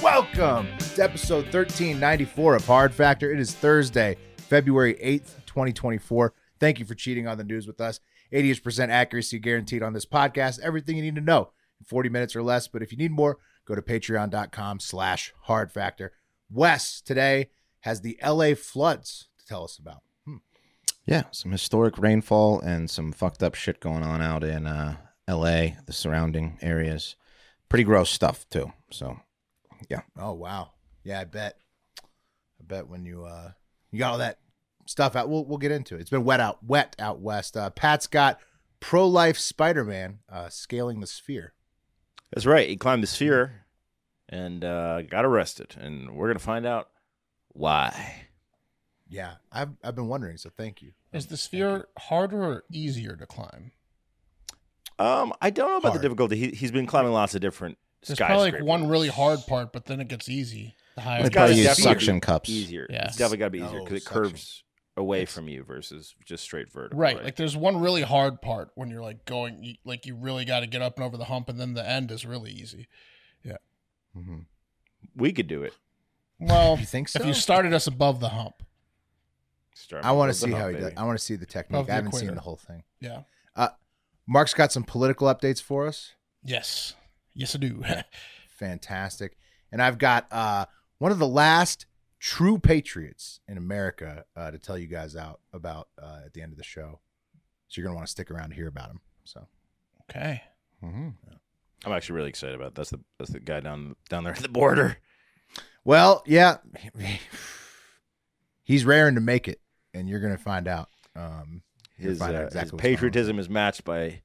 Welcome to episode 1394 of Hard Factor. It is Thursday, February 8th, 2024. Thank you for cheating on the news with us. 80% accuracy guaranteed on this podcast. Everything you need to know in 40 minutes or less. But if you need more, go to patreon.com/hardfactor. Wes today has the LA floods to tell us about. Yeah, some historic rainfall and some fucked up shit going on out in LA, the surrounding areas. Pretty gross stuff too, so... Yeah. Oh, wow. Yeah, I bet when you got all that stuff out, we'll get into it. It's been wet out west. Pat's got pro-life Spider-Man scaling the Sphere. That's right. He climbed the Sphere and got arrested, and we're going to find out why. Yeah, I've been wondering, so thank you. Is the Sphere harder or easier to climb? I don't know about the difficulty. He's been climbing lots of different There's probably like one really hard part, but then it gets easy. The higher it's got to use suction cups. Easier. Yes. It's definitely got to be easier because it curves away from you versus just straight vertical. Right. Like there's one really hard part when you're like going, like you really got to get up and over the hump, and then the end is really easy. Yeah. Mm-hmm. We could do it. Well, you think so? If you started us above the hump. I want to see how he does. I want to see the technique. I haven't seen the whole thing. Yeah. Mark's got some political updates for us. Yes. Yes, I do. Fantastic. And I've got one of the last true patriots in America to tell you guys out about at the end of the show. So you're going to want to stick around to hear about him. So, okay. Mm-hmm. Yeah. I'm actually really excited about it. That's the guy down there at the border. Well, yeah. He's raring to make it, and you're going to find out. His patriotism is matched by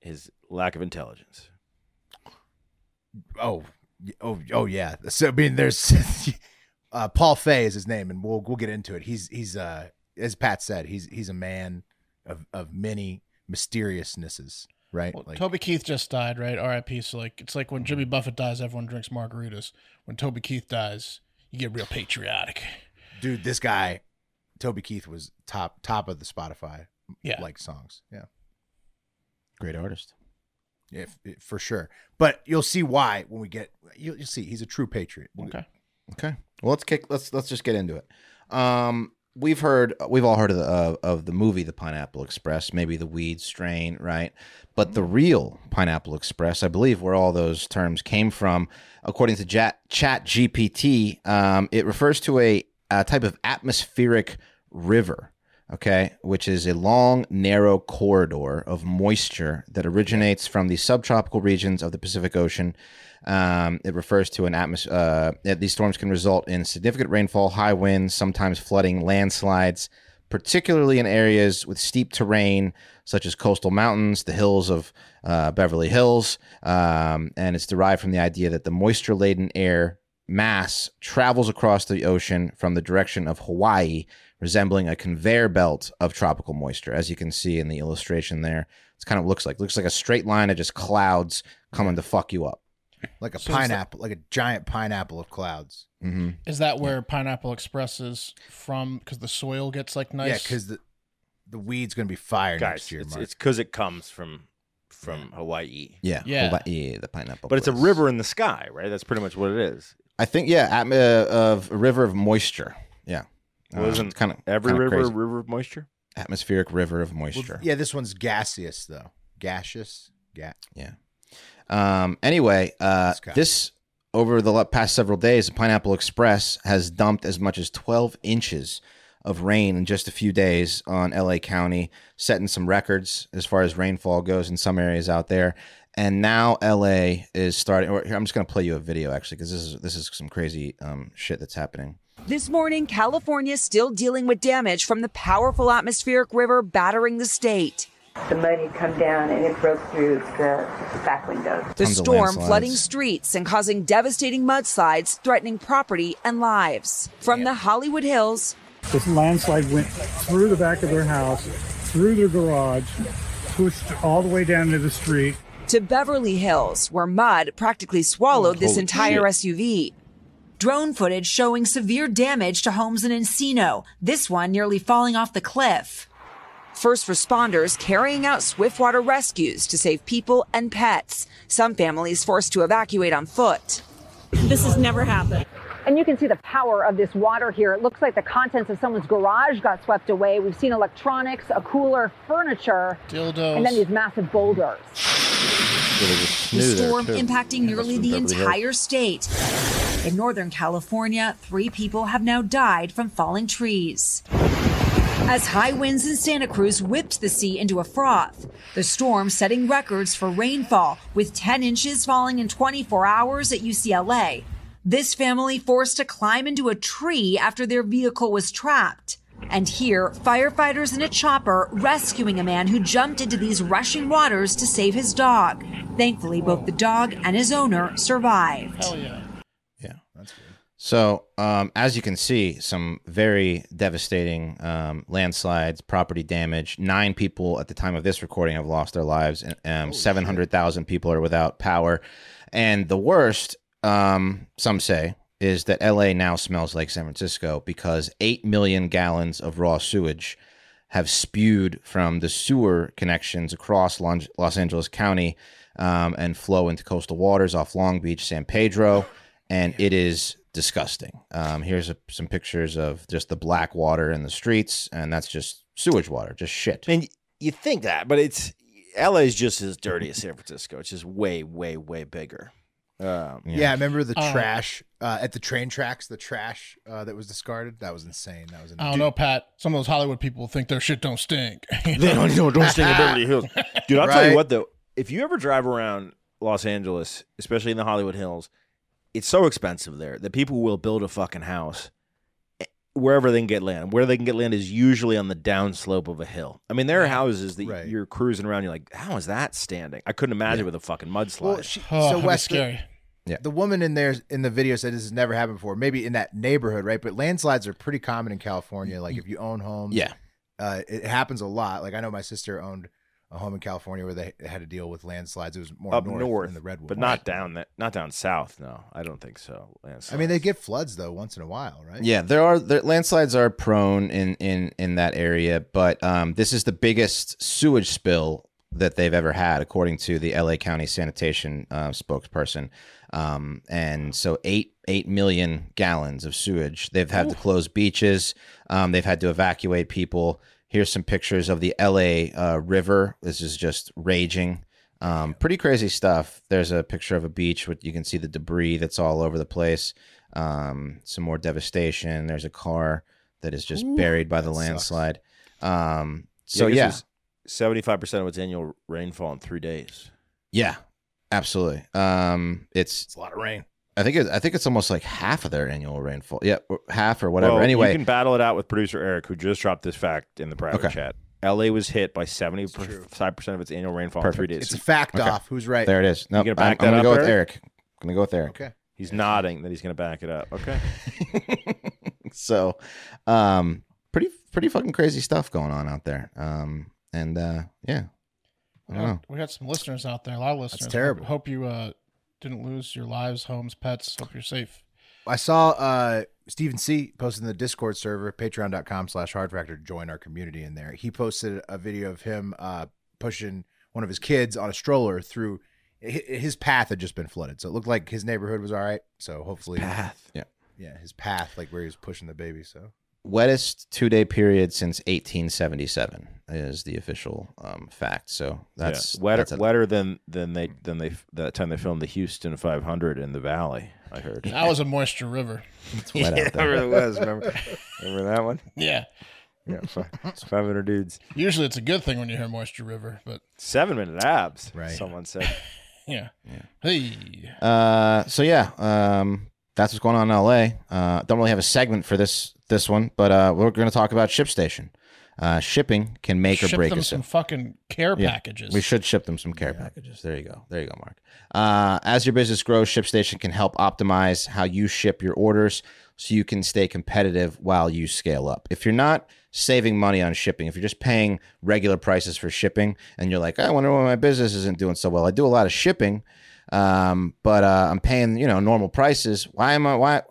his lack of intelligence. Oh, yeah. So I mean, there's Paul Fay is his name, and we'll get into it. He's as Pat said, he's a man of many mysteriousnesses, right? Well, like, Toby Keith just died, right? R.I.P. So like, it's like when Jimmy Buffett dies, everyone drinks margaritas. When Toby Keith dies, you get real patriotic. Dude, this guy, Toby Keith, was top of the Spotify like songs. Yeah, great artist. If for sure, but you'll see why when we get. You'll see he's a true patriot. Okay. Well, let's just get into it. We've all heard of the movie The Pineapple Express, maybe the weed strain, right? But the real Pineapple Express, I believe, where all those terms came from, according to ChatGPT, it refers to a type of atmospheric river. Okay, which is a long, narrow corridor of moisture that originates from the subtropical regions of the Pacific Ocean. It refers to an atmosphere. These storms can result in significant rainfall, high winds, sometimes flooding, landslides, particularly in areas with steep terrain, such as coastal mountains, the hills of Beverly Hills. And it's derived from the idea that the moisture-laden air mass travels across the ocean from the direction of Hawaii, resembling a conveyor belt of tropical moisture. As you can see in the illustration there, it's kind of looks like a straight line of just clouds coming to fuck you up. Like a pineapple, like a giant pineapple of clouds. Mm-hmm. Is that where Pineapple Express is from? Because the soil gets like nice? Yeah, because the weed's going to be fire next year, Mark. It's because it comes from Hawaii. Yeah. Hawaii, the pineapple. But it's a river in the sky, right? That's pretty much what it is. I think, yeah, of a river of moisture. Yeah. Wasn't kind of every river crazy. A river of moisture? Atmospheric river of moisture. Well, yeah, this one's gaseous, though. Gaseous. Yeah. Anyway, this over the past several days, the Pineapple Express has dumped as much as 12 inches of rain in just a few days on LA County, setting some records as far as rainfall goes in some areas out there. And now LA is starting. Here, I'm just going to play you a video, actually, because this is some crazy shit that's happening. This morning, California is still dealing with damage from the powerful atmospheric river battering the state. The mud had come down and it broke through the back windows. The storm flooding streets and causing devastating mudslides, threatening property and lives. From the Hollywood Hills. This landslide went through the back of their house, through their garage, pushed all the way down to the street. To Beverly Hills, where mud practically swallowed this entire SUV. Drone footage showing severe damage to homes in Encino, this one nearly falling off the cliff. First responders carrying out swiftwater rescues to save people and pets. Some families forced to evacuate on foot. This has never happened. And you can see the power of this water here. It looks like the contents of someone's garage got swept away. We've seen electronics, a cooler, furniture, dildos, and then these massive boulders. The storm impacting nearly the entire state. In Northern California, 3 people have now died from falling trees. As high winds in Santa Cruz whipped the sea into a froth, the storm setting records for rainfall, with 10 inches falling in 24 hours at UCLA. This family forced to climb into a tree after their vehicle was trapped. And here, firefighters in a chopper rescuing a man who jumped into these rushing waters to save his dog. Thankfully, both the dog and his owner survived. Hell yeah. Yeah, that's good. So, as you can see, some very devastating landslides, property damage. 9 people at the time of this recording have lost their lives. 700,000 people are without power. And the worst... some say is that LA now smells like San Francisco because 8 million gallons of raw sewage have spewed from the sewer connections across Los Angeles County and flow into coastal waters off Long Beach, San Pedro, and it is disgusting. Here's some pictures of just the black water in the streets, and that's just sewage water, just shit. I mean, you think that, but it's LA is just as dirty as San Francisco. It's just way, way, way bigger. Yeah, I remember the trash at the train tracks, the trash that was discarded. That was insane. That was. I don't know, Pat. Some of those Hollywood people think their shit don't stink. Don't stink at Beverly Hills. Dude, I'll tell you what, though. If you ever drive around Los Angeles, especially in the Hollywood Hills, it's so expensive there that people will build a fucking house wherever they can get land. Where they can get land is usually on the downslope of a hill. I mean, there are houses that you're cruising around, you're like, how is that standing? I couldn't imagine with a fucking mudslide. Well, so Wesley, the woman in there in the video said this has never happened before, maybe in that neighborhood, right? But landslides are pretty common in California. Like if you own homes, it happens a lot. Like I know my sister owned a home in California where they had to deal with landslides. It was more up north in the Redwood. But not down that, not down south, no. I don't think so. Landslides. I mean, they get floods, though, once in a while, right? Yeah, there landslides are prone in that area, but this is the biggest sewage spill that they've ever had, according to the LA County sanitation spokesperson. And so 8 million gallons of sewage. They've had to close beaches. They've had to evacuate people. Here's some pictures of the LA river. This is just raging. Pretty crazy stuff. There's a picture of a beach with you can see the debris that's all over the place. Some more devastation. There's a car that is just buried by the landslide. So yeah, 75% of its annual rainfall in 3 days. Yeah, absolutely. It's a lot of rain. I think it's almost like half of their annual rainfall. Yeah, half or whatever. Well, anyway, you can battle it out with producer Eric, who just dropped this fact in the private chat. LA was hit by 75% of its annual rainfall in 3 days. It's a fact off. Who's right? There it is. No, nope. I'm going to go with Eric. Okay. He's nodding that he's going to back it up. Okay. So, pretty fucking crazy stuff going on out there. Yeah. I don't know. We got some listeners out there. A lot of listeners. That's terrible. Hope you didn't lose your lives, homes, pets. Hope you're safe. I saw Stephen C. posted in the Discord server, patreon.com/hardfactor, to join our community in there. He posted a video of him pushing one of his kids on a stroller through his path had just been flooded, so it looked like his neighborhood was all right. So hopefully, his path, his path, like where he was pushing the baby. So wettest 2-day period since 1877 is the official fact. So that's wetter than that time they filmed the Houston 500 in the Valley. I heard that was a moisture river. It's wet out there. It really was. Remember that one? Yeah. Yeah, it's 500 dudes. Usually it's a good thing when you hear Moisture River, but 7-minute abs, right? Someone said. Yeah. Hey. That's what's going on in LA. Don't really have a segment for this one, but we're going to talk about ShipStation. Shipping can make or break us. Ship them some fucking care packages. We should ship them some care packages. There you go. There you go, Mark. As your business grows, ShipStation can help optimize how you ship your orders so you can stay competitive while you scale up. If you're not saving money on shipping, if you're just paying regular prices for shipping and you're like, I wonder why my business isn't doing so well. I do a lot of shipping, but I'm paying, normal prices. Why am I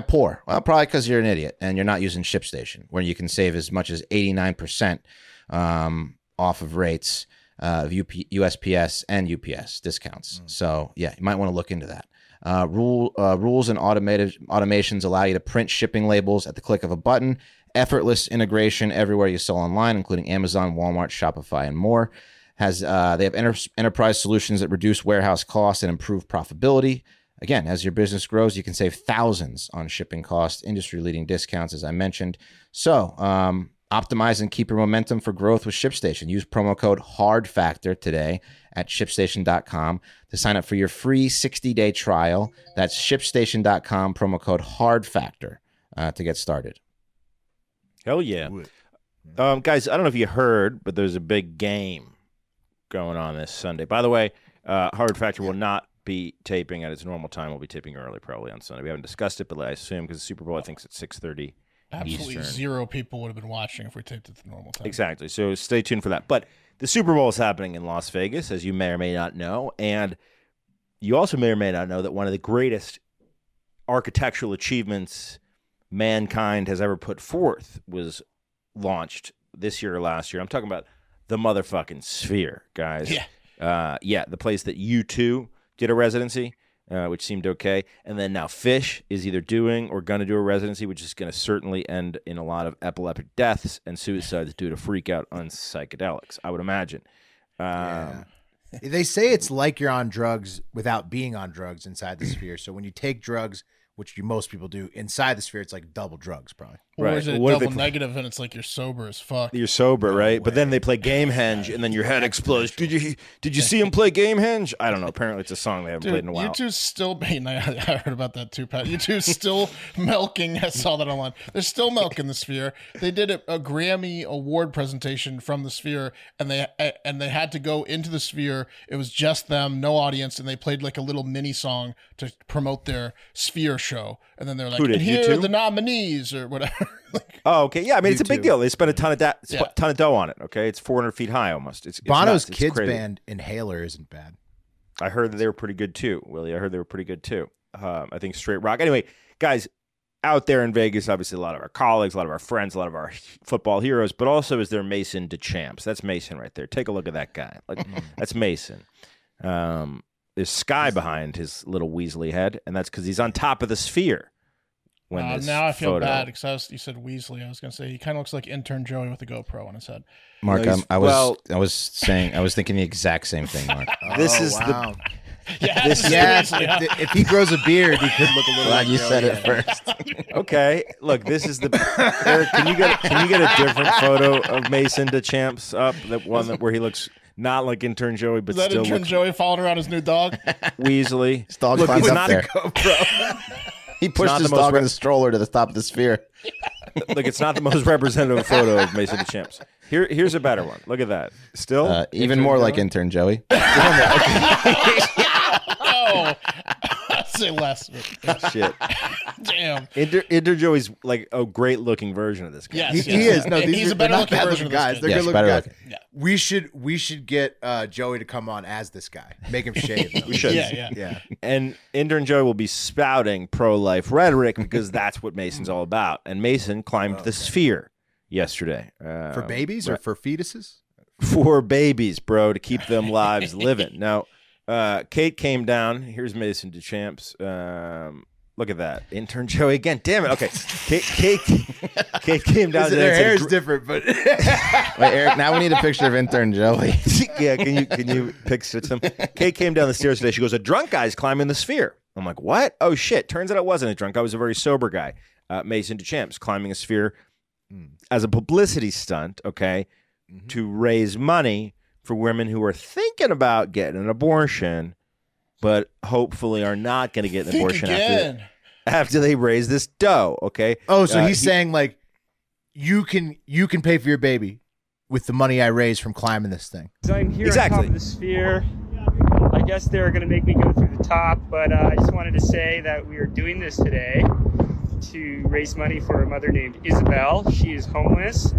poor? Well, probably because you're an idiot and you're not using ShipStation, where you can save as much as 89% off of rates of USPS and UPS discounts. Mm. So, you might want to look into that. Rules and automations allow you to print shipping labels at the click of a button. Effortless integration everywhere you sell online, including Amazon, Walmart, Shopify, and more. They have enterprise solutions that reduce warehouse costs and improve profitability. Again, as your business grows, you can save thousands on shipping costs, industry-leading discounts, as I mentioned. So optimize and keep your momentum for growth with ShipStation. Use promo code HARDFACTOR today at ShipStation.com to sign up for your free 60-day trial. That's ShipStation.com, promo code HARDFACTOR to get started. Hell yeah. Guys, I don't know if you heard, but there's a big game going on this Sunday. By the way, Hard Factor will not be taping at its normal time. We'll be taping early probably on Sunday. We haven't discussed it, but I assume because the Super Bowl, I think, is at 6:30 Absolutely Eastern. Zero people would have been watching if we taped at the normal time. Exactly. So stay tuned for that. But the Super Bowl is happening in Las Vegas, as you may or may not know. And you also may or may not know that one of the greatest architectural achievements mankind has ever put forth was launched this year or last year. I'm talking about the motherfucking Sphere, guys. The place that U2 did a residency, which seemed okay. And then now Fish is either doing or going to do a residency, which is going to certainly end in a lot of epileptic deaths and suicides due to freak out on psychedelics, I would imagine. They say it's like you're on drugs without being on drugs inside the Sphere. So when you take drugs, which most people do, inside the Sphere, it's like double drugs, probably. Right. Or is it double negative, and it's like you're sober as fuck? You're sober, right? But then they play Game Henge, and then your head explodes. Did you see him play Game Henge? I don't know. Apparently, it's a song they haven't played in a while. U2's still... I heard about that too, Pat. U2's still milking... I saw that online. They're still milking the Sphere. They did a Grammy Award presentation from the Sphere, and they had to go into the Sphere. It was just them, no audience, and they played like a little mini song to promote their Sphere show. And then they're like, and here are the nominees, or whatever. Yeah, I mean, it's a big deal. They spent a ton of ton of dough on it. Okay, it's 400 feet high almost. It's Bono's kids crazy. Band Inhaler isn't bad. I heard that they were pretty good too, Willie. I think straight rock. Anyway, guys out there in Vegas, obviously a lot of our colleagues, a lot of our friends, a lot of our football heroes, but also is there Mason DeChamps? That's Mason right there. Take a look at that guy. Like that's Mason. There's sky behind his little Weasley head, and that's because he's on top of the Sphere. Now I feel bad because you said Weasley. I was going to say he kind of looks like Intern Joey with a GoPro on his head. Mark, I was thinking the exact same thing. Mark, if he grows a beard, he could look a little. Like you said it first. Okay, look, this is the. Eric, can you get a different photo of Mason DeChamps up? That one where he looks. Not like Intern Joey, but still. Is that Intern Joey following around his new dog? Weasley. His dog climbs up there. He pushed his dog in the stroller to the top of the Sphere. Look, it's not the most representative photo of Mason DeChamps. Here's a better one. Look at that. Still? Even more like Intern Joey. Oh, I say less. Shit. Damn. Intern Joey's like a great-looking version of this guy. He is. No, he's a better-looking version of this guy. They're good-looking guys. Yeah. We should get Joey to come on as this guy. Make him shave. We should. Yeah. And Intern Joey will be spouting pro-life rhetoric because that's what Mason's all about. And Mason climbed the Sphere yesterday. For babies or for fetuses? For babies, bro, to keep them lives living. Now, Kate came down. Here's Mason DeChamps. Look at that. Intern Joey again. Damn it. Okay. Kate came down. Their hair's different, but wait, Eric, now we need a picture of Intern Joey. Yeah, can you picture some? Kate came down the stairs today. She goes, a drunk guy's climbing the sphere. I'm like, what? Oh shit. Turns out I wasn't a drunk. I was a very sober guy. Mason DeChamps climbing a sphere as a publicity stunt, okay, to raise money for women who are thinking about getting an abortion, but hopefully are not going to get an abortion after they raise this dough, okay? Oh, so he's saying, like, you can pay for your baby with the money I raise from climbing this thing. So I'm here on top of the sphere. I guess they're going to make me go through the top, but I just wanted to say that we are doing this today to raise money for a mother named Isabel. She is homeless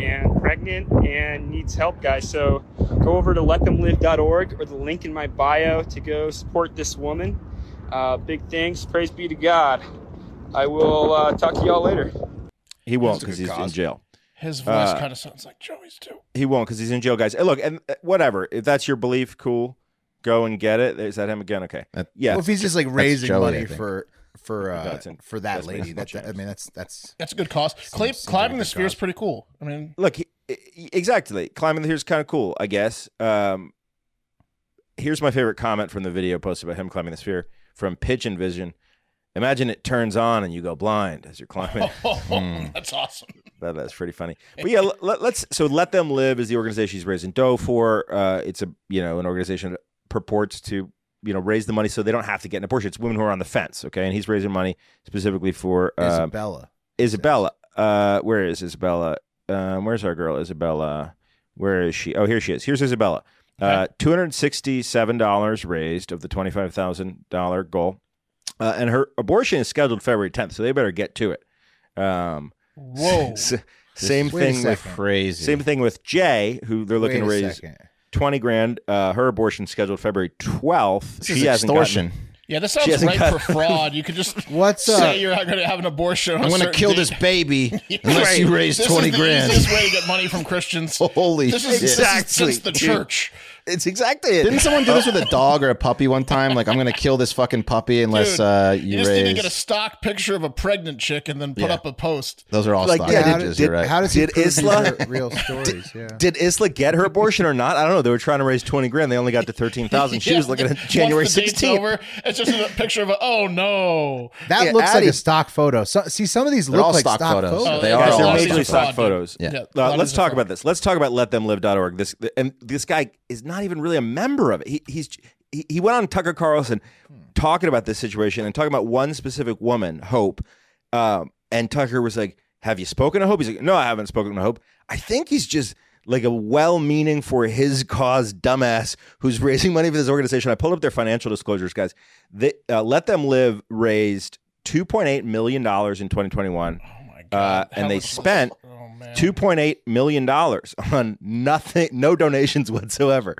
and pregnant and needs help, guys. So go over to letthemlive.org or the link in my bio to go support this woman. Big thanks. Praise be to God. I will talk to y'all later. He won't because he's in jail. His voice kind of sounds like Joey's too. He won't because he's in jail, guys. Hey, look, and whatever. If that's your belief, cool. Go and get it. Is that him again? Okay. Yeah. Well, if he's just like raising Joey, money for that lady, that's a good cause. Climbing the sphere is pretty cool. I mean, look, exactly, climbing the sphere is kind of cool, I guess. Here's my favorite comment from the video posted by him climbing the sphere from Pigeon Vision. Imagine it turns on and you go blind as you're climbing. That's awesome. That's pretty funny. But yeah, Let Them Live is the organization he's raising dough for. It's an organization that purports to, raise the money so they don't have to get an abortion. It's women who are on the fence, okay? And he's raising money specifically for Isabella. Where is Isabella? Where's our girl, Isabella? Where is she? Oh, here she is. Here's Isabella. $267 raised of the $25,000 goal. And her abortion is scheduled February 10th, so they better get to it. Whoa. Same thing with Jay, who they're looking to raise $20,000. Her abortion scheduled February 12th. This is extortion. Yeah, this sounds right for fraud. You could just say you're not going to have an abortion. I'm going to kill this baby unless you raise $20,000. This is the easiest way to get money from Christians. Holy shit! This is the church. It's exactly it. Didn't someone do this with a dog or a puppy one time? Like, I'm going to kill this fucking puppy unless you just need to get a stock picture of a pregnant chick and then put up a post. Those are all stock images. You're right. How does it Isla real stories? Did Isla get her abortion or not? I don't know. They were trying to raise $20,000. They only got to 13,000. She was looking at January 16th. Over, it's just a picture of that looks like a stock photo. So, see, some of these look all like stock photos. Oh, they are all stock photos. Yeah. Let's talk about this. Let's talk about LetThemLive.org. This guy is not even really a member of it. He went on Tucker Carlson talking about this situation and talking about one specific woman, Hope, and Tucker was like, have you spoken to Hope? He's like, no, I haven't spoken to Hope. I think he's just like a well-meaning for his cause dumbass who's raising money for this organization. I pulled up their financial disclosures, guys. They, Let Them Live raised $2.8 million in 2021. Oh my God. And they spent $2.8 million on nothing, no donations whatsoever.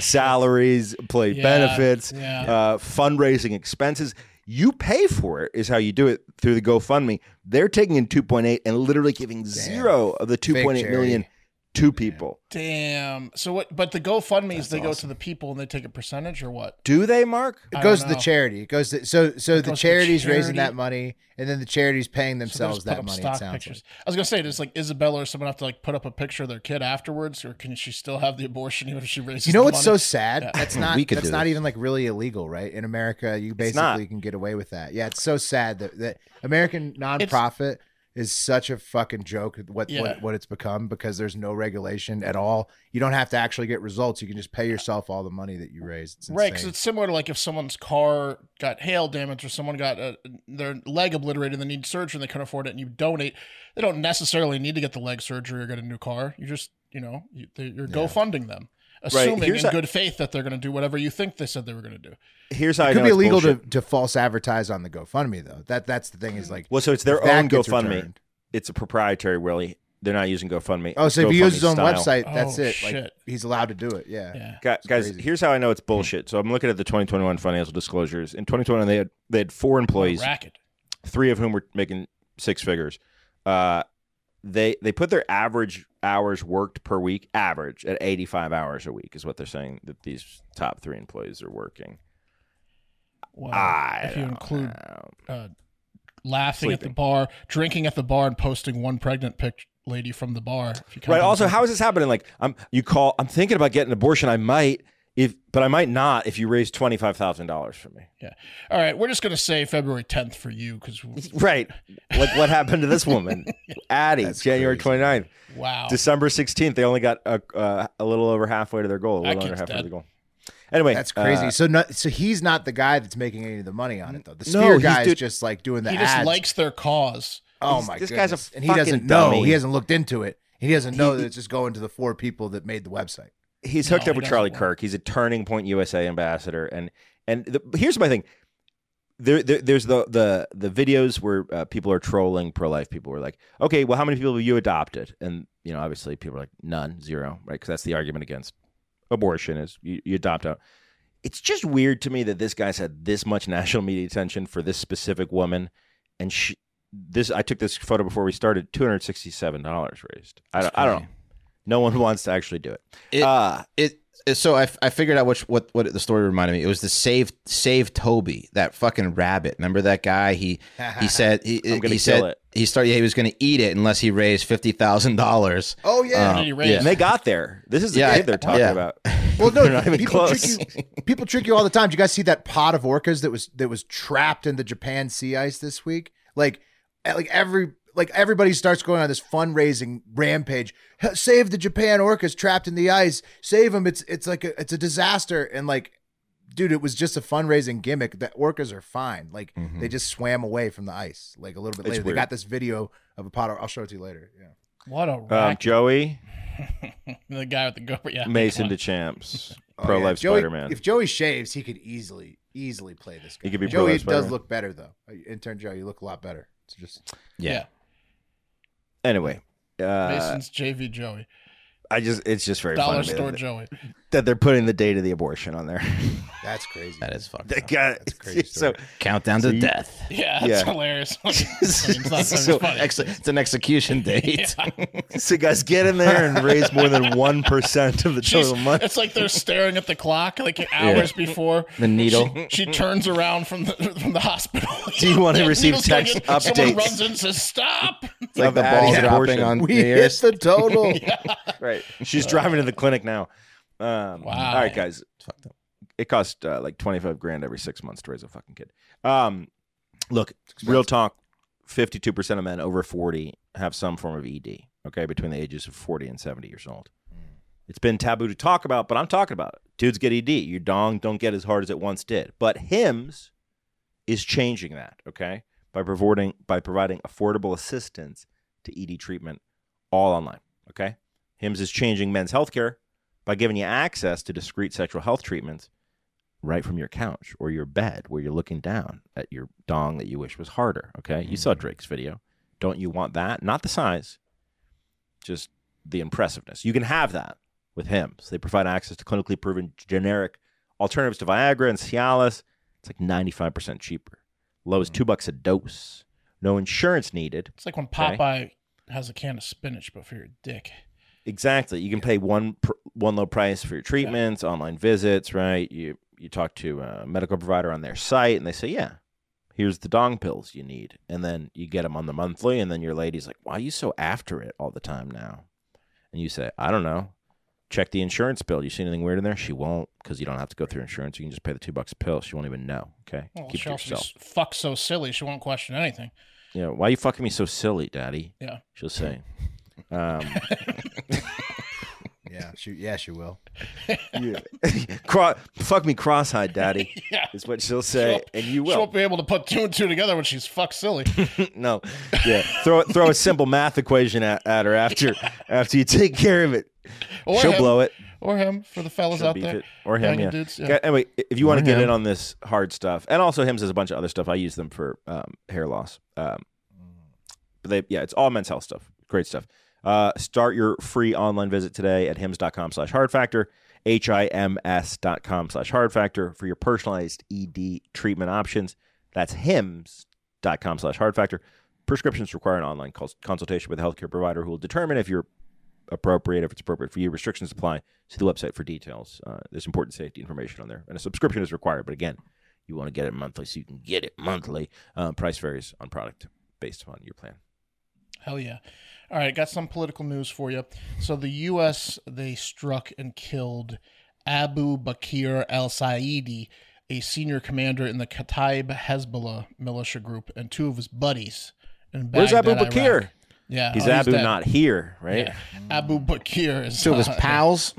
Salaries, benefits, fundraising expenses. You pay for it is how you do it through the GoFundMe. They're taking in 2.8 and literally giving zero of the 2.8 million to people. Damn. So what? But the GoFundMe is go to the people and they take a percentage or what? Do they, Mark? It goes to the charity. It goes to, the charity's raising that money and then the charity's paying themselves that money. It sounds like. I was gonna say, does like Isabella or someone have to like put up a picture of their kid afterwards, or can she still have the abortion even if she raises? You know what's so sad? Yeah. That's not even like really illegal, right? In America, you basically can get away with that. Yeah, it's so sad that American nonprofit is such a fucking joke what it's become, because there's no regulation at all. You don't have to actually get results. You can just pay yourself all the money that you raise. It's right, because it's similar to like if someone's car got hail damage or someone got their leg obliterated and they need surgery and they couldn't afford it and you donate. They don't necessarily need to get the leg surgery or get a new car. You just, you're GoFunding them. Assuming good faith that they're going to do whatever you think they said they were going to do. Here's how it could be illegal to false advertise on the GoFundMe, though. That's the thing is like, well, so it's their own GoFundMe. It's a proprietary, really. They're not using GoFundMe. Oh, so if he uses his own website, that's it. Shit. Like, he's allowed to do it. Yeah. Guys, here's how I know it's bullshit. So I'm looking at the 2021 financial disclosures. In 2021, they had 4 employees, 3 of whom were making 6 figures. they put their average hours worked per week, average at 85 hours a week is what they're saying that these top three employees are working. Well, if you include laughing sleeping at the bar, drinking at the bar, and posting one pregnant lady from the bar. Right. Also, how is this happening? Like, I'm thinking about getting an abortion. I might. But I might not if you raise $25,000 for me. Yeah. All right. We're just going to say February 10th for you. Right. Like what happened to this woman? Addie, that's January crazy. 29th. Wow. December 16th. They only got a little over halfway to their goal. Anyway. That's crazy. So he's not the guy that's making any of the money on it, though. The Sphere guy is just like doing the ads. He just likes their cause. Oh, my goodness. This guy's a fucking dummy. And he doesn't know. He hasn't looked into it. He doesn't know that it's just going to the four people that made the website. He's hooked up with Charlie Kirk. He's a Turning Point USA ambassador, and here's my thing. There's the videos where people are trolling pro-life people. Were like, okay, well, how many people have you adopted? And obviously, people are like, none, zero, right? Because that's the argument against abortion is you adopt out. It's just weird to me that this guy's had this much national media attention for this specific woman, and I took this photo before we started. $267 raised. I don't know. No one wants to actually do it. So I figured out what the story reminded me. It was the save Toby, that fucking rabbit. Remember that guy? He said he was going to eat it unless he raised $50,000. Oh yeah, and they got there. This is the kid they're talking about. Well, no, not even close. People trick you all the time. Did you guys see that pod of orcas that was trapped in the Japan sea ice this week? Like everybody starts going on this fundraising rampage. Save the Japan orcas trapped in the ice. Save them. It's a disaster. And like, dude, it was just a fundraising gimmick. The orcas are fine. Like they just swam away from the ice. Like a little bit later, they got this video of a pot. I'll show it to you later. Yeah. What a racket. Joey, the guy with the GoPro. Yeah. Mason DeChamps, pro-life Spider-Man. If Joey shaves, he could easily play this guy. He could be pro-life Spider-Man. Does look better though. Intern Joey, you look a lot better. So just yeah. Anyway, Mason's JV Joey. It's just very funny. Dollar Store Joey. That they're putting the date of the abortion on there. That's crazy. That is fucked up. That's crazy. So countdown to death. Yeah, that's hilarious. It's an execution date. So guys, get in there and raise more than 1% of the total money. It's like they're staring at the clock, like hours before the needle. She turns around from the hospital. Do you want to receive text updates? Someone runs in and says, "Stop!" It's like the ball's dropping on the ears. The total. Right. She's driving to the clinic now. Wow. All right, guys. It costs like $25,000 every 6 months to raise a fucking kid. Look, real talk. 52% of men over 40 have some form of ED. Okay, between the ages of 40 and 70 years old. It's been taboo to talk about, but I'm talking about it. Dudes get ED. Your dong don't get as hard as it once did. But Hims is changing that. Okay, by providing affordable assistance to ED treatment, all online. Okay. Hims is changing men's healthcare by giving you access to discreet sexual health treatments right from your couch or your bed where you're looking down at your dong that you wish was harder, okay? Mm-hmm. You saw Drake's video. Don't you want that? Not the size, just the impressiveness. You can have that with Hims. They provide access to clinically proven generic alternatives to Viagra and Cialis. It's like 95% cheaper. Low as $2 a dose. No insurance needed. It's like when Popeye has a can of spinach, but for your dick. Exactly. You can pay one low price for your treatments, online visits, right? You talk to a medical provider on their site, and they say, yeah, here's the dong pills you need. And then you get them on the monthly, and then your lady's like, why are you so after it all the time now? And you say, I don't know. Check the insurance bill. You see anything weird in there? She won't, because you don't have to go through insurance. You can just pay the $2 a pill. She won't even know, okay? Well, keep it yourself. Fuck so silly. She won't question anything. Yeah, why are you fucking me so silly, daddy? Yeah. She'll say. She will. Yeah. Fuck me cross-eyed, daddy, is what she'll say, and you will. She won't be able to put two and two together when she's fuck silly. No, yeah. Throw a simple math equation at her after you take care of it. Or she'll blow it. Or him, for the fellas out there. Or him, yeah. Dudes, yeah. Anyway, if you want to get in on this hard stuff, and also Hims has a bunch of other stuff. I use them for hair loss. But it's all men's health stuff. Great stuff. Start your free online visit today at hims.com/hardfactor, hims.com/hardfactor for your personalized ED treatment options. That's hims.com/hardfactor. Prescriptions require an online consultation with a healthcare provider who will determine if you're appropriate, if it's appropriate for you. Restrictions apply. See the website for details. There's important safety information on there. And a subscription is required. But again, you want to get it monthly, so you can get it monthly. Price varies on product based on your plan. Hell yeah. All right, got some political news for you. So the U.S., they struck and killed Abu Baqir al-Saadi, a senior commander in the Kata'ib Hezbollah militia group, and two of his buddies in Baghdad. Where's Abu Baqir? Iraq. Yeah, he's Abu, he's not here, right? Yeah. Abu Baqir is two of his pals,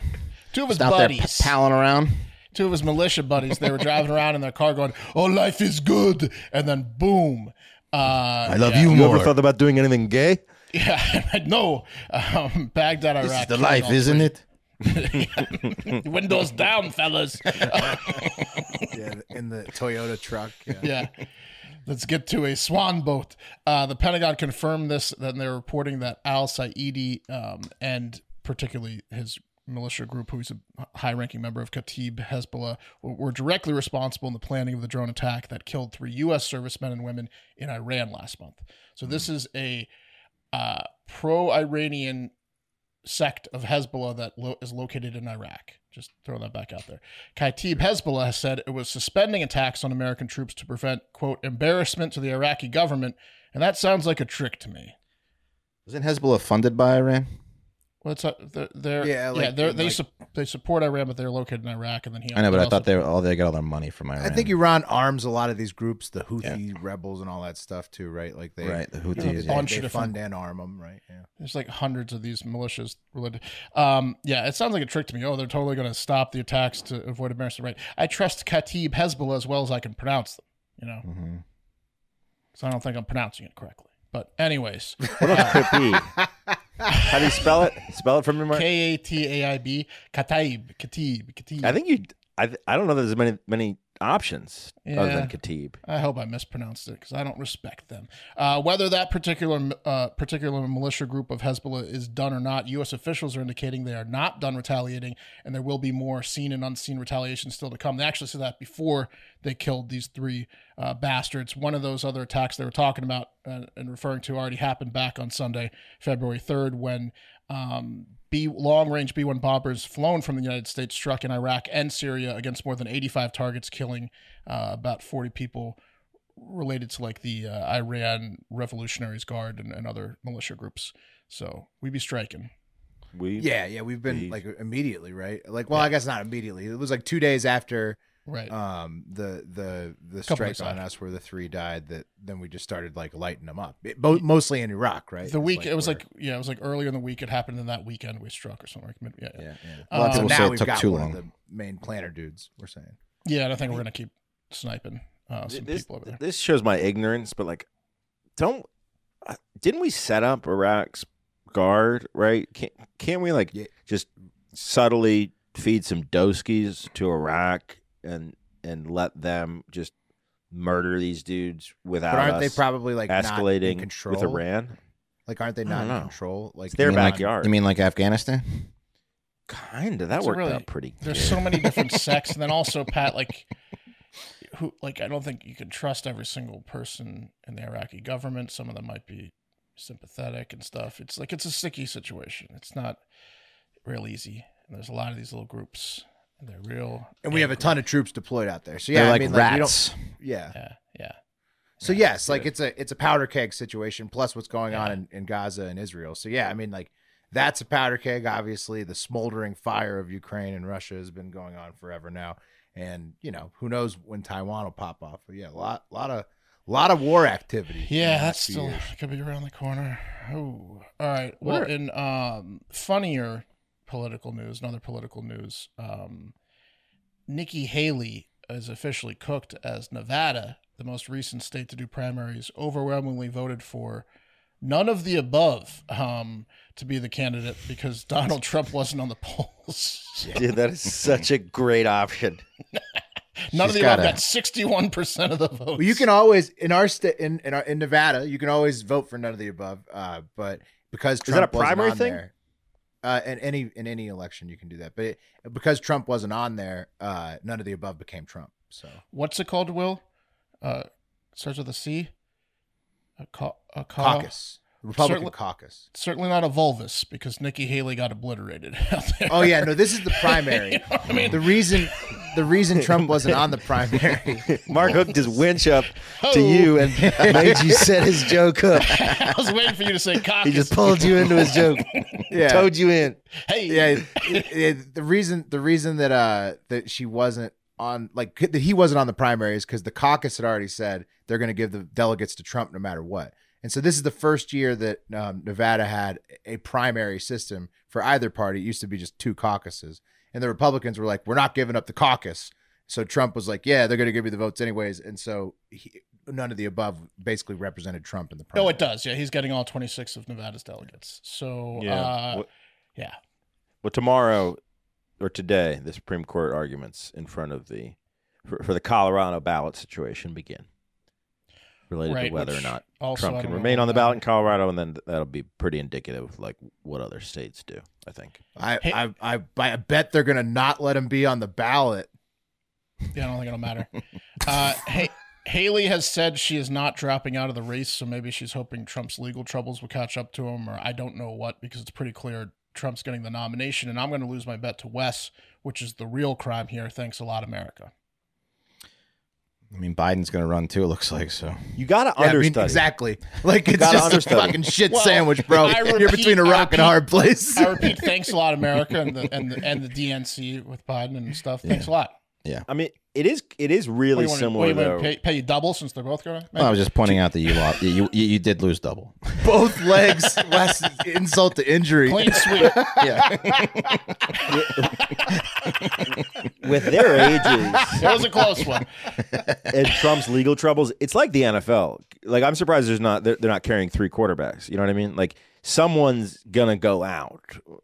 two of his buddies out there palling around. Two of his militia buddies. They were driving around in their car, going, "Oh, life is good," and then boom. I love you more. You ever thought about doing anything gay? Yeah, no. Baghdad, Iraq. This is the life, isn't it? Windows down, fellas. Yeah, in the Toyota truck. Yeah. Let's get to a swan boat. The Pentagon confirmed this, and they're reporting that al-Saidi and particularly his militia group, who's a high-ranking member of Kata'ib Hezbollah, were directly responsible in the planning of the drone attack that killed 3 U.S. servicemen and women in Iran last month. So this is a pro-Iranian sect of Hezbollah that is located in Iraq. Just throw that back out there. Kata'ib Hezbollah said it was suspending attacks on American troops to prevent, quote, embarrassment to the Iraqi government, and that sounds like a trick to me. Isn't Hezbollah funded by Iran? Well, it's they support Iran, but they're located in Iraq, and then he. I know, but I thought they got all their money from Iran. I think Iran arms a lot of these groups, the Houthi rebels and all that stuff too, right? Like the Houthis, they fund and arm them, right? Yeah, there's like hundreds of these militias related. Yeah, it sounds like a trick to me. Oh, they're totally going to stop the attacks to avoid embarrassment, right? I trust Kata'ib Hezbollah as well as I can pronounce them, you know. Mm-hmm. So I don't think I'm pronouncing it correctly, but anyways, what else could be? How do you spell it? Spell it for me, Mark. K-A-T-A-I-B. Kata'ib. I don't know that there's many options other than Kata'ib. I hope I mispronounced it because I don't respect them. Whether that particular militia group of Hezbollah is done or not, U.S. officials are indicating they are not done retaliating, and there will be more seen and unseen retaliation still to come. They actually said that before they killed these 3 bastards. One of those other attacks they were talking about and referring to already happened back on Sunday, February 3rd, when long-range B-1 bombers flown from the United States struck in Iraq and Syria against more than 85 targets, killing about 40 people related to like the Iran Revolutionary Guard and other militia groups. So we be striking. We've been like immediately, right? Like, well, I guess not immediately. It was like 2 days after the strike on us where the 3 died, that then we just started like lighting them up, mostly in Iraq, right? It was like earlier in the week. It happened in that weekend we struck or something. So now we've got one of the main planner dudes, we're saying. Yeah, and I think we're gonna keep sniping people over there. This shows my ignorance, but like, didn't we set up Iraq's guard, right? Can't we like just subtly feed some doskies to Iraq and let them just murder these dudes without us? But aren't they probably like escalating not in control with Iran? Like, aren't they not in control? Like, it's their backyard. You mean like Afghanistan? Kind of. That worked out pretty good. There's so many different sects, and then also Pat, like, who, like, I don't think you can trust every single person in the Iraqi government. Some of them might be sympathetic and stuff. It's like, it's a sticky situation. It's not real easy. And there's a lot of these little groups. They're real, and we have a ton of troops deployed out there. So yeah, like rats. So yes, like it's a powder keg situation. Plus what's going on in Gaza and Israel. So yeah, I mean like that's a powder keg. Obviously, the smoldering fire of Ukraine and Russia has been going on forever now, and you know who knows when Taiwan will pop off. But yeah, a lot of war activity. Yeah, that's still could be around the corner. Oh, all right. Well, in funnier political news, Nikki Haley is officially cooked as Nevada, the most recent state to do primaries, overwhelmingly voted for none of the above to be the candidate because Donald Trump wasn't on the polls. Dude, that is such a great option. None of the above got 61% of the votes. Well, you can always in Nevada, you can always vote for none of the above, but because Trump wasn't on there. Is that a primary thing? In any election, you can do that. But because Trump wasn't on there, none of the above became Trump. So what's it called, Will? Starts with a C. caucus. Republican caucus. Certainly not a vulvus, because Nikki Haley got obliterated out there. Oh yeah, no, this is the primary. You know what I mean? The reason Trump wasn't on the primary. Mark Hook just winch up to you and made you set his joke up. I was waiting for you to say caucus. He just pulled you into his joke. Yeah. Towed you in. Hey. Yeah. The reason that that she wasn't on, like, that he wasn't on the primary is because the caucus had already said they're going to give the delegates to Trump no matter what. And so this is the first year that Nevada had a primary system for either party. It used to be just two caucuses. And the Republicans were like, we're not giving up the caucus. So Trump was like, yeah, they're going to give you the votes anyways. And so none of the above basically represented Trump in the primary. No, it does. Yeah, he's getting all 26 of Nevada's delegates. So, yeah. Well, tomorrow or today, the Supreme Court arguments in front of for the Colorado ballot situation begin. Related to whether or not Trump can remain on the ballot in Colorado, and then that'll be pretty indicative of like what other states do. I think. I bet they're gonna not let him be on the ballot. Yeah, I don't think it'll matter. Haley has said she is not dropping out of the race, so maybe she's hoping Trump's legal troubles will catch up to him, or I don't know what, because it's pretty clear Trump's getting the nomination, and I'm gonna lose my bet to Wes, which is the real crime here. Thanks a lot, America. I mean, Biden's going to run too, it looks like, so. You got to understudy. I mean, exactly. Like, it's just a fucking shit sandwich, bro. You're between a rock and a hard place. I repeat, thanks a lot, America, and the DNC with Biden and stuff. Thanks a lot. Yeah. I mean, it is really similar, though. Pay you double since they're both going? Well, I was just pointing out that you lost. You did lose double. Both legs, less insult to injury. Clean sweep. Yeah. With their ages. It was a close one. And Trump's legal troubles, it's like the NFL. Like, I'm surprised they're not carrying three quarterbacks. You know what I mean? Like, someone's going to go out.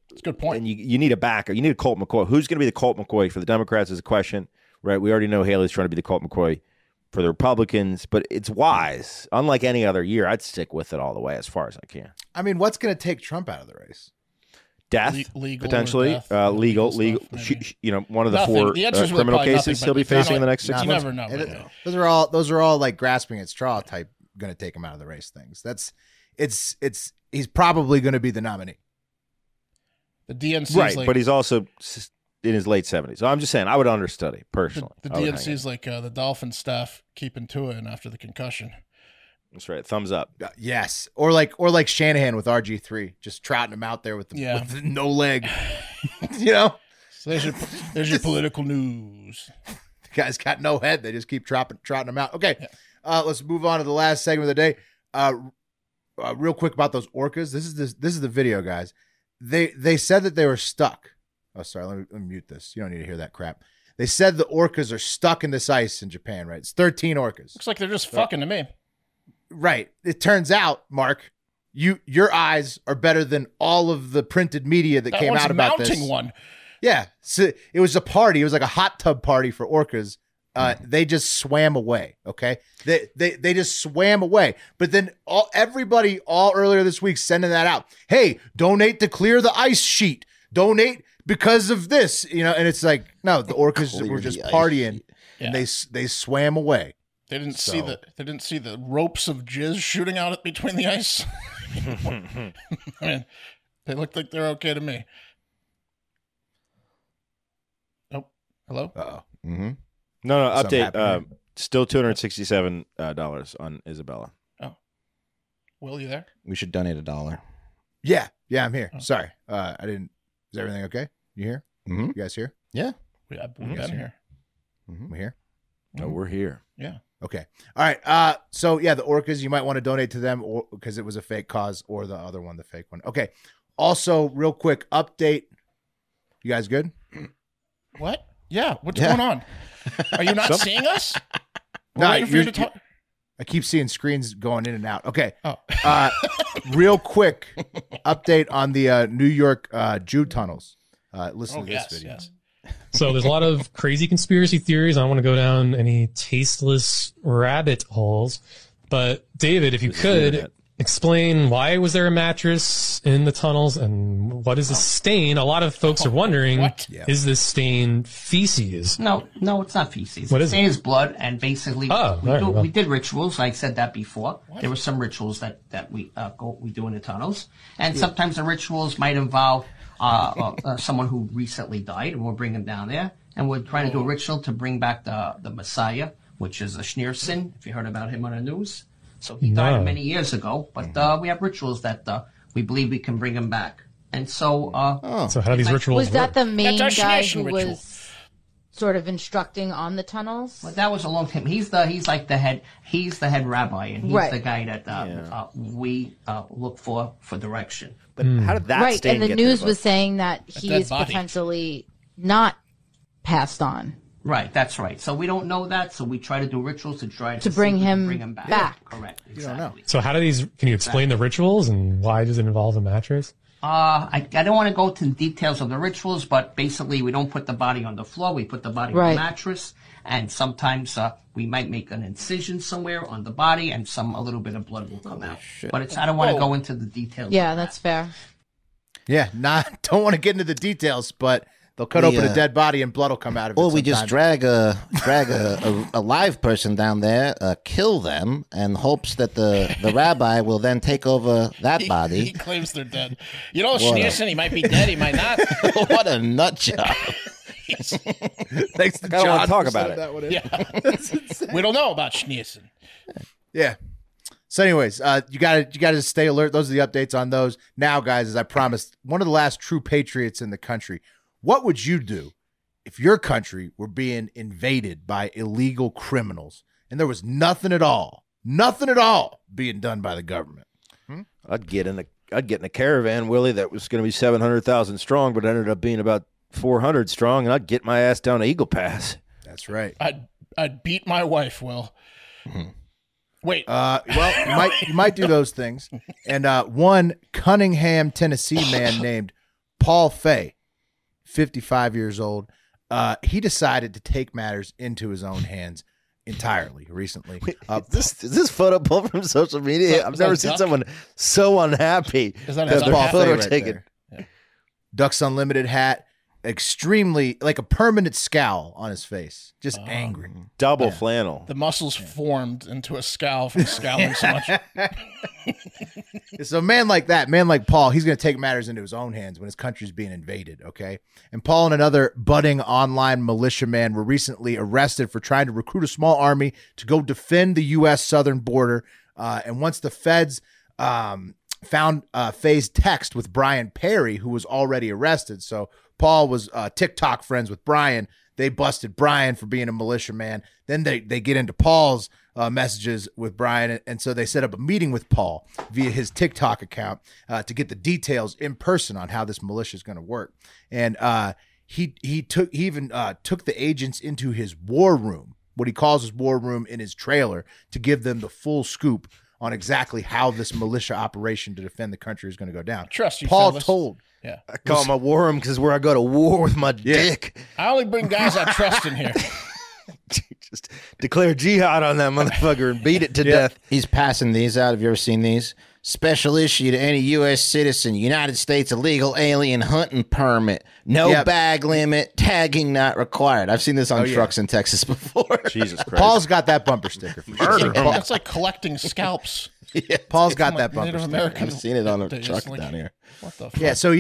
That's a good point. And you need a backer. You need a Colt McCoy. Who's going to be the Colt McCoy for the Democrats is a question, right? We already know Haley's trying to be the Colt McCoy for the Republicans, but it's wise. Unlike any other year, I'd stick with it all the way as far as I can. I mean, what's going to take Trump out of the race? Death, legal potentially, death, legal stuff, one of the nothing. Four the criminal cases he'll be facing in the next 6 months. You never know. Those are all like grasping at straw type, going to take him out of the race things. He's probably going to be the nominee. The DNC's right, but he's also in his late 70s. So I'm just saying, I would understudy personally. The DNC's like the Dolphin staff keeping Tua in after the concussion. That's right. Thumbs up. Yes. Or like Shanahan with RG3, just trotting him out there with the no leg. You know? So there's your political news. The guy's got no head. They just keep trotting him out. Okay. Yeah. Let's move on to the last segment of the day. Real quick about those orcas. This is the video, guys. They said that they were stuck. Oh, sorry. Let me mute this. You don't need to hear that crap. They said the orcas are stuck in this ice in Japan, right? It's 13 orcas. Looks like they're just fucking to me. Right. It turns out, Mark, your eyes are better than all of the printed media that came out about this. That one's mounting one. Yeah. So it was a party. It was like a hot tub party for orcas. They just swam away. Okay. They just swam away. But then everybody earlier this week sending that out. Hey, donate to clear the ice sheet. Donate because of this. You know, and it's like, no, the orcas were just partying and they swam away. They didn't see the ropes of jizz shooting out between the ice. I mean, they looked like they're okay to me. Nope. Hello? Uh-oh. Mm-hmm. No, update. Still $267 on Isabella. Oh. Will, you there? We should donate $1. Yeah, I'm here. Oh. Sorry. I didn't. Is everything okay? You here? Mm-hmm. You guys here? Yeah. I'm here. Mm-hmm. We here? No, we're here. Yeah. Okay. All right. The orcas, you might want to donate to them because it was a fake cause, or the other one, the fake one. Okay. Also, real quick update. You guys good? What? Yeah. What's going on? Are you not seeing us? No, I keep seeing screens going in and out. Okay. Oh. Real quick update on the New York Jew tunnels. Listen to this video. Yes. So there's a lot of crazy conspiracy theories. I don't want to go down any tasteless rabbit holes. But David, if you could, explain why was there a mattress in the tunnels and what is a stain? A lot of folks are wondering, is this stain feces? No, it's not feces. What is stain it? Is blood, and basically we did rituals. I said that before. What? There were some rituals that we do in the tunnels, and sometimes the rituals might involve someone who recently died, and we'll bring them down there, and we're trying to do a ritual to bring back the Messiah, which is a Schneerson, if you heard about him on the news. So he died many years ago, but we have rituals that we believe we can bring him back. And so... So how do these rituals work? Was that the main guy who was sort of instructing on the tunnels? Well, that was a long time. He's the head rabbi, and he's the guy that we look for direction. But how did that stain get there? Right, and the news was saying that he is potentially not passed on. Right, that's right. So we don't know that, so we try to do rituals to try to bring him back. Correct, exactly. You don't know. So how do these, can you explain the rituals and why does it involve a mattress? I don't want to go to the details of the rituals, but basically we don't put the body on the floor, we put the body on the mattress, and sometimes we might make an incision somewhere on the body and a little bit of blood will come out. Shit. But I don't want to go into the details. Yeah, that's fair. Yeah, don't want to get into the details, but... They'll cut open a dead body and blood will come out of it. Or we just drag a live person down there, kill them, and hopes that the rabbi will then take over that body. He claims they're dead. You know, Schneerson, he might be dead, he might not. What a nut job. Thanks to John. I don't want to talk about it. Yeah. We don't know about Schneerson. Yeah. So anyways, you gotta stay alert. Those are the updates on those. Now, guys, as I promised, one of the last true patriots in the country. What would you do if your country were being invaded by illegal criminals and there was nothing at all being done by the government? I'd get in a caravan, Willie, that was going to be 700,000 strong, but ended up being about 400 strong, and I'd get my ass down to Eagle Pass. That's right. I'd beat my wife, Will. Mm-hmm. Wait. Well, you might do those things. And one Cunningham, Tennessee man named Paul Fay, 55 years old, he decided to take matters into his own hands entirely recently. Is this photo pulled from social media? I've never seen someone so unhappy. Is that their photo taken? Yeah. Ducks Unlimited hat, extremely, like a permanent scowl on his face, just angry. Double flannel. The muscles formed into a scowl from scowling so much. So a man like that, man like Paul, he's going to take matters into his own hands when his country's being invaded, okay? And Paul and another budding online militiaman were recently arrested for trying to recruit a small army to go defend the U.S. southern border. And once the feds found Faye's text with Brian Perry, who was already arrested, so Paul was TikTok friends with Brian. They busted Brian for being a militiaman. Then they get into Paul's messages with Brian, and so they set up a meeting with Paul via his TikTok account to get the details in person on how this militia is going to work. And he even took the agents into his war room, what he calls his war room in his trailer, to give them the full scoop on exactly how this militia operation to defend the country is going to go down. Trust you, Paul fellas. Yeah, I call my war room because where I go to war with my dick. I only bring guys I trust in here. Just declare jihad on that motherfucker and beat it to death. He's passing these out. Have you ever seen these? Special issue to any U.S. citizen, United States illegal alien hunting permit. No bag limit, tagging not required. I've seen this on trucks in Texas before. Jesus Christ. Paul's got that bumper sticker. Murder. That's like collecting scalps. Yeah, Paul's got that bumper sticker. I've seen it on a truck down here. What the fuck? Yeah, so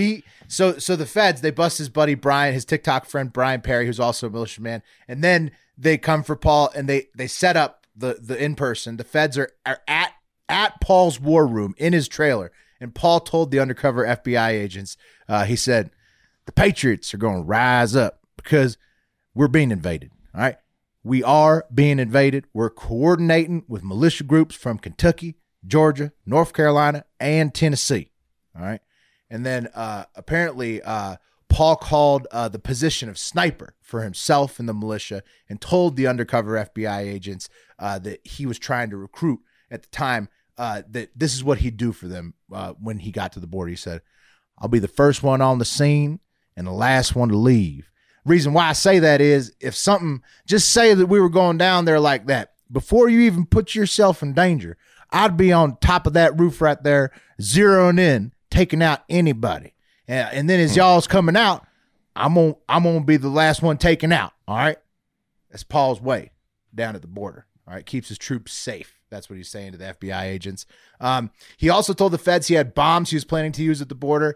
the feds, they bust his buddy Brian, his TikTok friend Brian Perry, who's also a militiaman, and then they come for Paul, and they set up the in-person. The feds are at Paul's war room in his trailer, and Paul told the undercover FBI agents, he said, the patriots are going to rise up because we're being invaded, all right? We are being invaded. We're coordinating with militia groups from Kentucky, Georgia, North Carolina, and Tennessee, all right? And then apparently Paul called the position of sniper for himself and the militia and told the undercover FBI agents that he was trying to recruit at the time that this is what he'd do for them when he got to the border. He said, I'll be the first one on the scene and the last one to leave. Reason why I say that is if something, just say that we were going down there like that. Before you even put yourself in danger, I'd be on top of that roof right there, zeroing in, taking out anybody. And then as y'all's coming out, I'm gonna be the last one taken out. All right, that's Paul's way down at the border. All right, keeps his troops safe. That's what he's saying to the FBI agents. He also told the feds he had bombs he was planning to use at the border.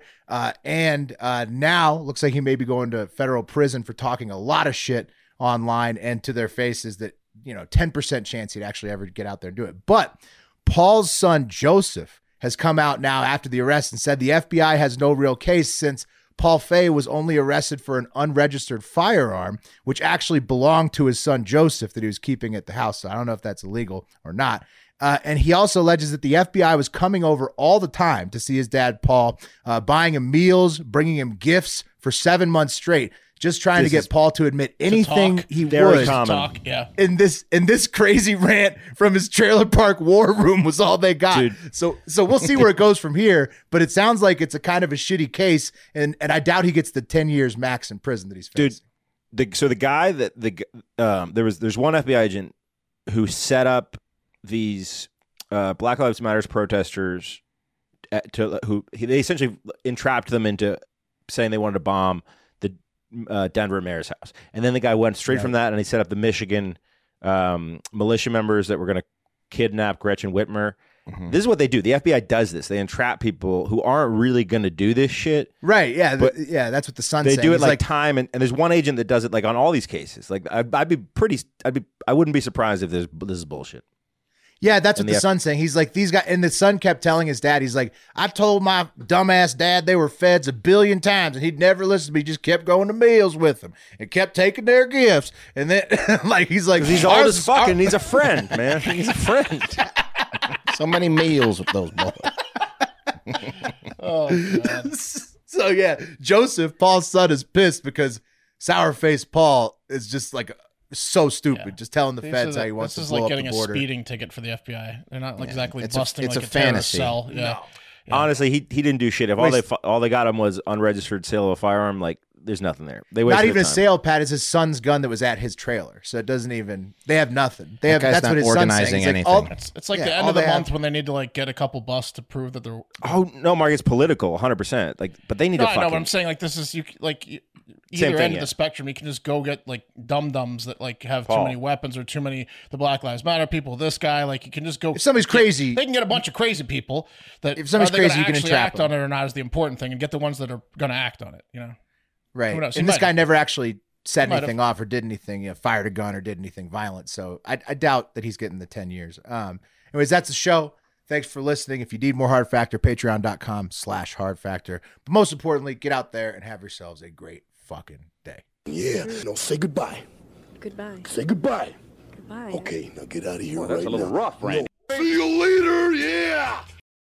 And now looks like he may be going to federal prison for talking a lot of shit online and to their faces that, you know, 10% chance he'd actually ever get out there and do it. But Paul's son, Joseph, has come out now after the arrest and said the FBI has no real case since Paul Fay was only arrested for an unregistered firearm, which actually belonged to his son, Joseph, that he was keeping at the house. So I don't know if that's illegal or not. And he also alleges that the FBI was coming over all the time to see his dad, Paul, buying him meals, bringing him gifts for 7 months straight, just trying to get Paul to admit anything he was. Yeah. In this crazy rant from his trailer park war room was all they got. Dude. So we'll see where it goes from here, but it sounds like it's a kind of a shitty case, and I doubt he gets the 10 years max in prison that he's facing. Dude, the guy that there's one FBI agent who set up these Black Lives Matters protesters they essentially entrapped them into saying they wanted to bomb Denver mayor's house, and then the guy went straight from that, and he set up the Michigan militia members that were going to kidnap Gretchen Whitmer. Mm-hmm. This is what they do. The FBI does this. They entrap people who aren't really going to do this shit. Right? Yeah. But that's what the son. They do it like time, and there's one agent that does it like on all these cases. Like I wouldn't be surprised if this is bullshit. Yeah, that's what the son's saying. He's like, these guys, and the son kept telling his dad, he's like, I told my dumbass dad they were feds 1 billion times, and he'd never listen to me. He just kept going to meals with them and kept taking their gifts. And then, he's old as fuck, and he's a friend, man. He's a friend. So many meals with those boys. Oh, God. So, yeah, Joseph, Paul's son, is pissed because sour-faced Paul is just like, so stupid, just telling the feds how he wants to blow up the border. This is like getting a speeding ticket for the FBI. They're not exactly busting like a terrorist cell. Yeah. No. Yeah. Honestly, he didn't do shit. If all they got him was unregistered sale of a firearm, like there's nothing there. They wasted not even a sale, Pat. It's his son's gun that was at his trailer, so it doesn't even. They have nothing. They have. That's what his son's saying. Anything. Like, it's like the end of the month when they need to like get a couple busts to prove that they're. Oh no, Mark! It's political, 100%. Like, but they need to. I know, but I'm saying like this is you like. Either end of the spectrum, you can just go get like dum-dums that like have too many weapons or too many the Black Lives Matter people. This guy, like you can just go. If somebody's crazy, they can get a bunch of crazy people. That if somebody's crazy, you can actually act on it or not is the important thing, and get the ones that are going to act on it. You know, right? And this guy never actually set anything off or did anything, fired a gun or did anything violent. So I doubt that he's getting the 10 years. Anyways, that's the show. Thanks for listening. If you need more Hard Factor, Patreon.com/Hard Factor. But most importantly, get out there and have yourselves a great fucking day. Yeah. No, say goodbye. Goodbye. Say goodbye. Goodbye. Okay, now get out of here. That's a little rough, right? No. See you later. Yeah.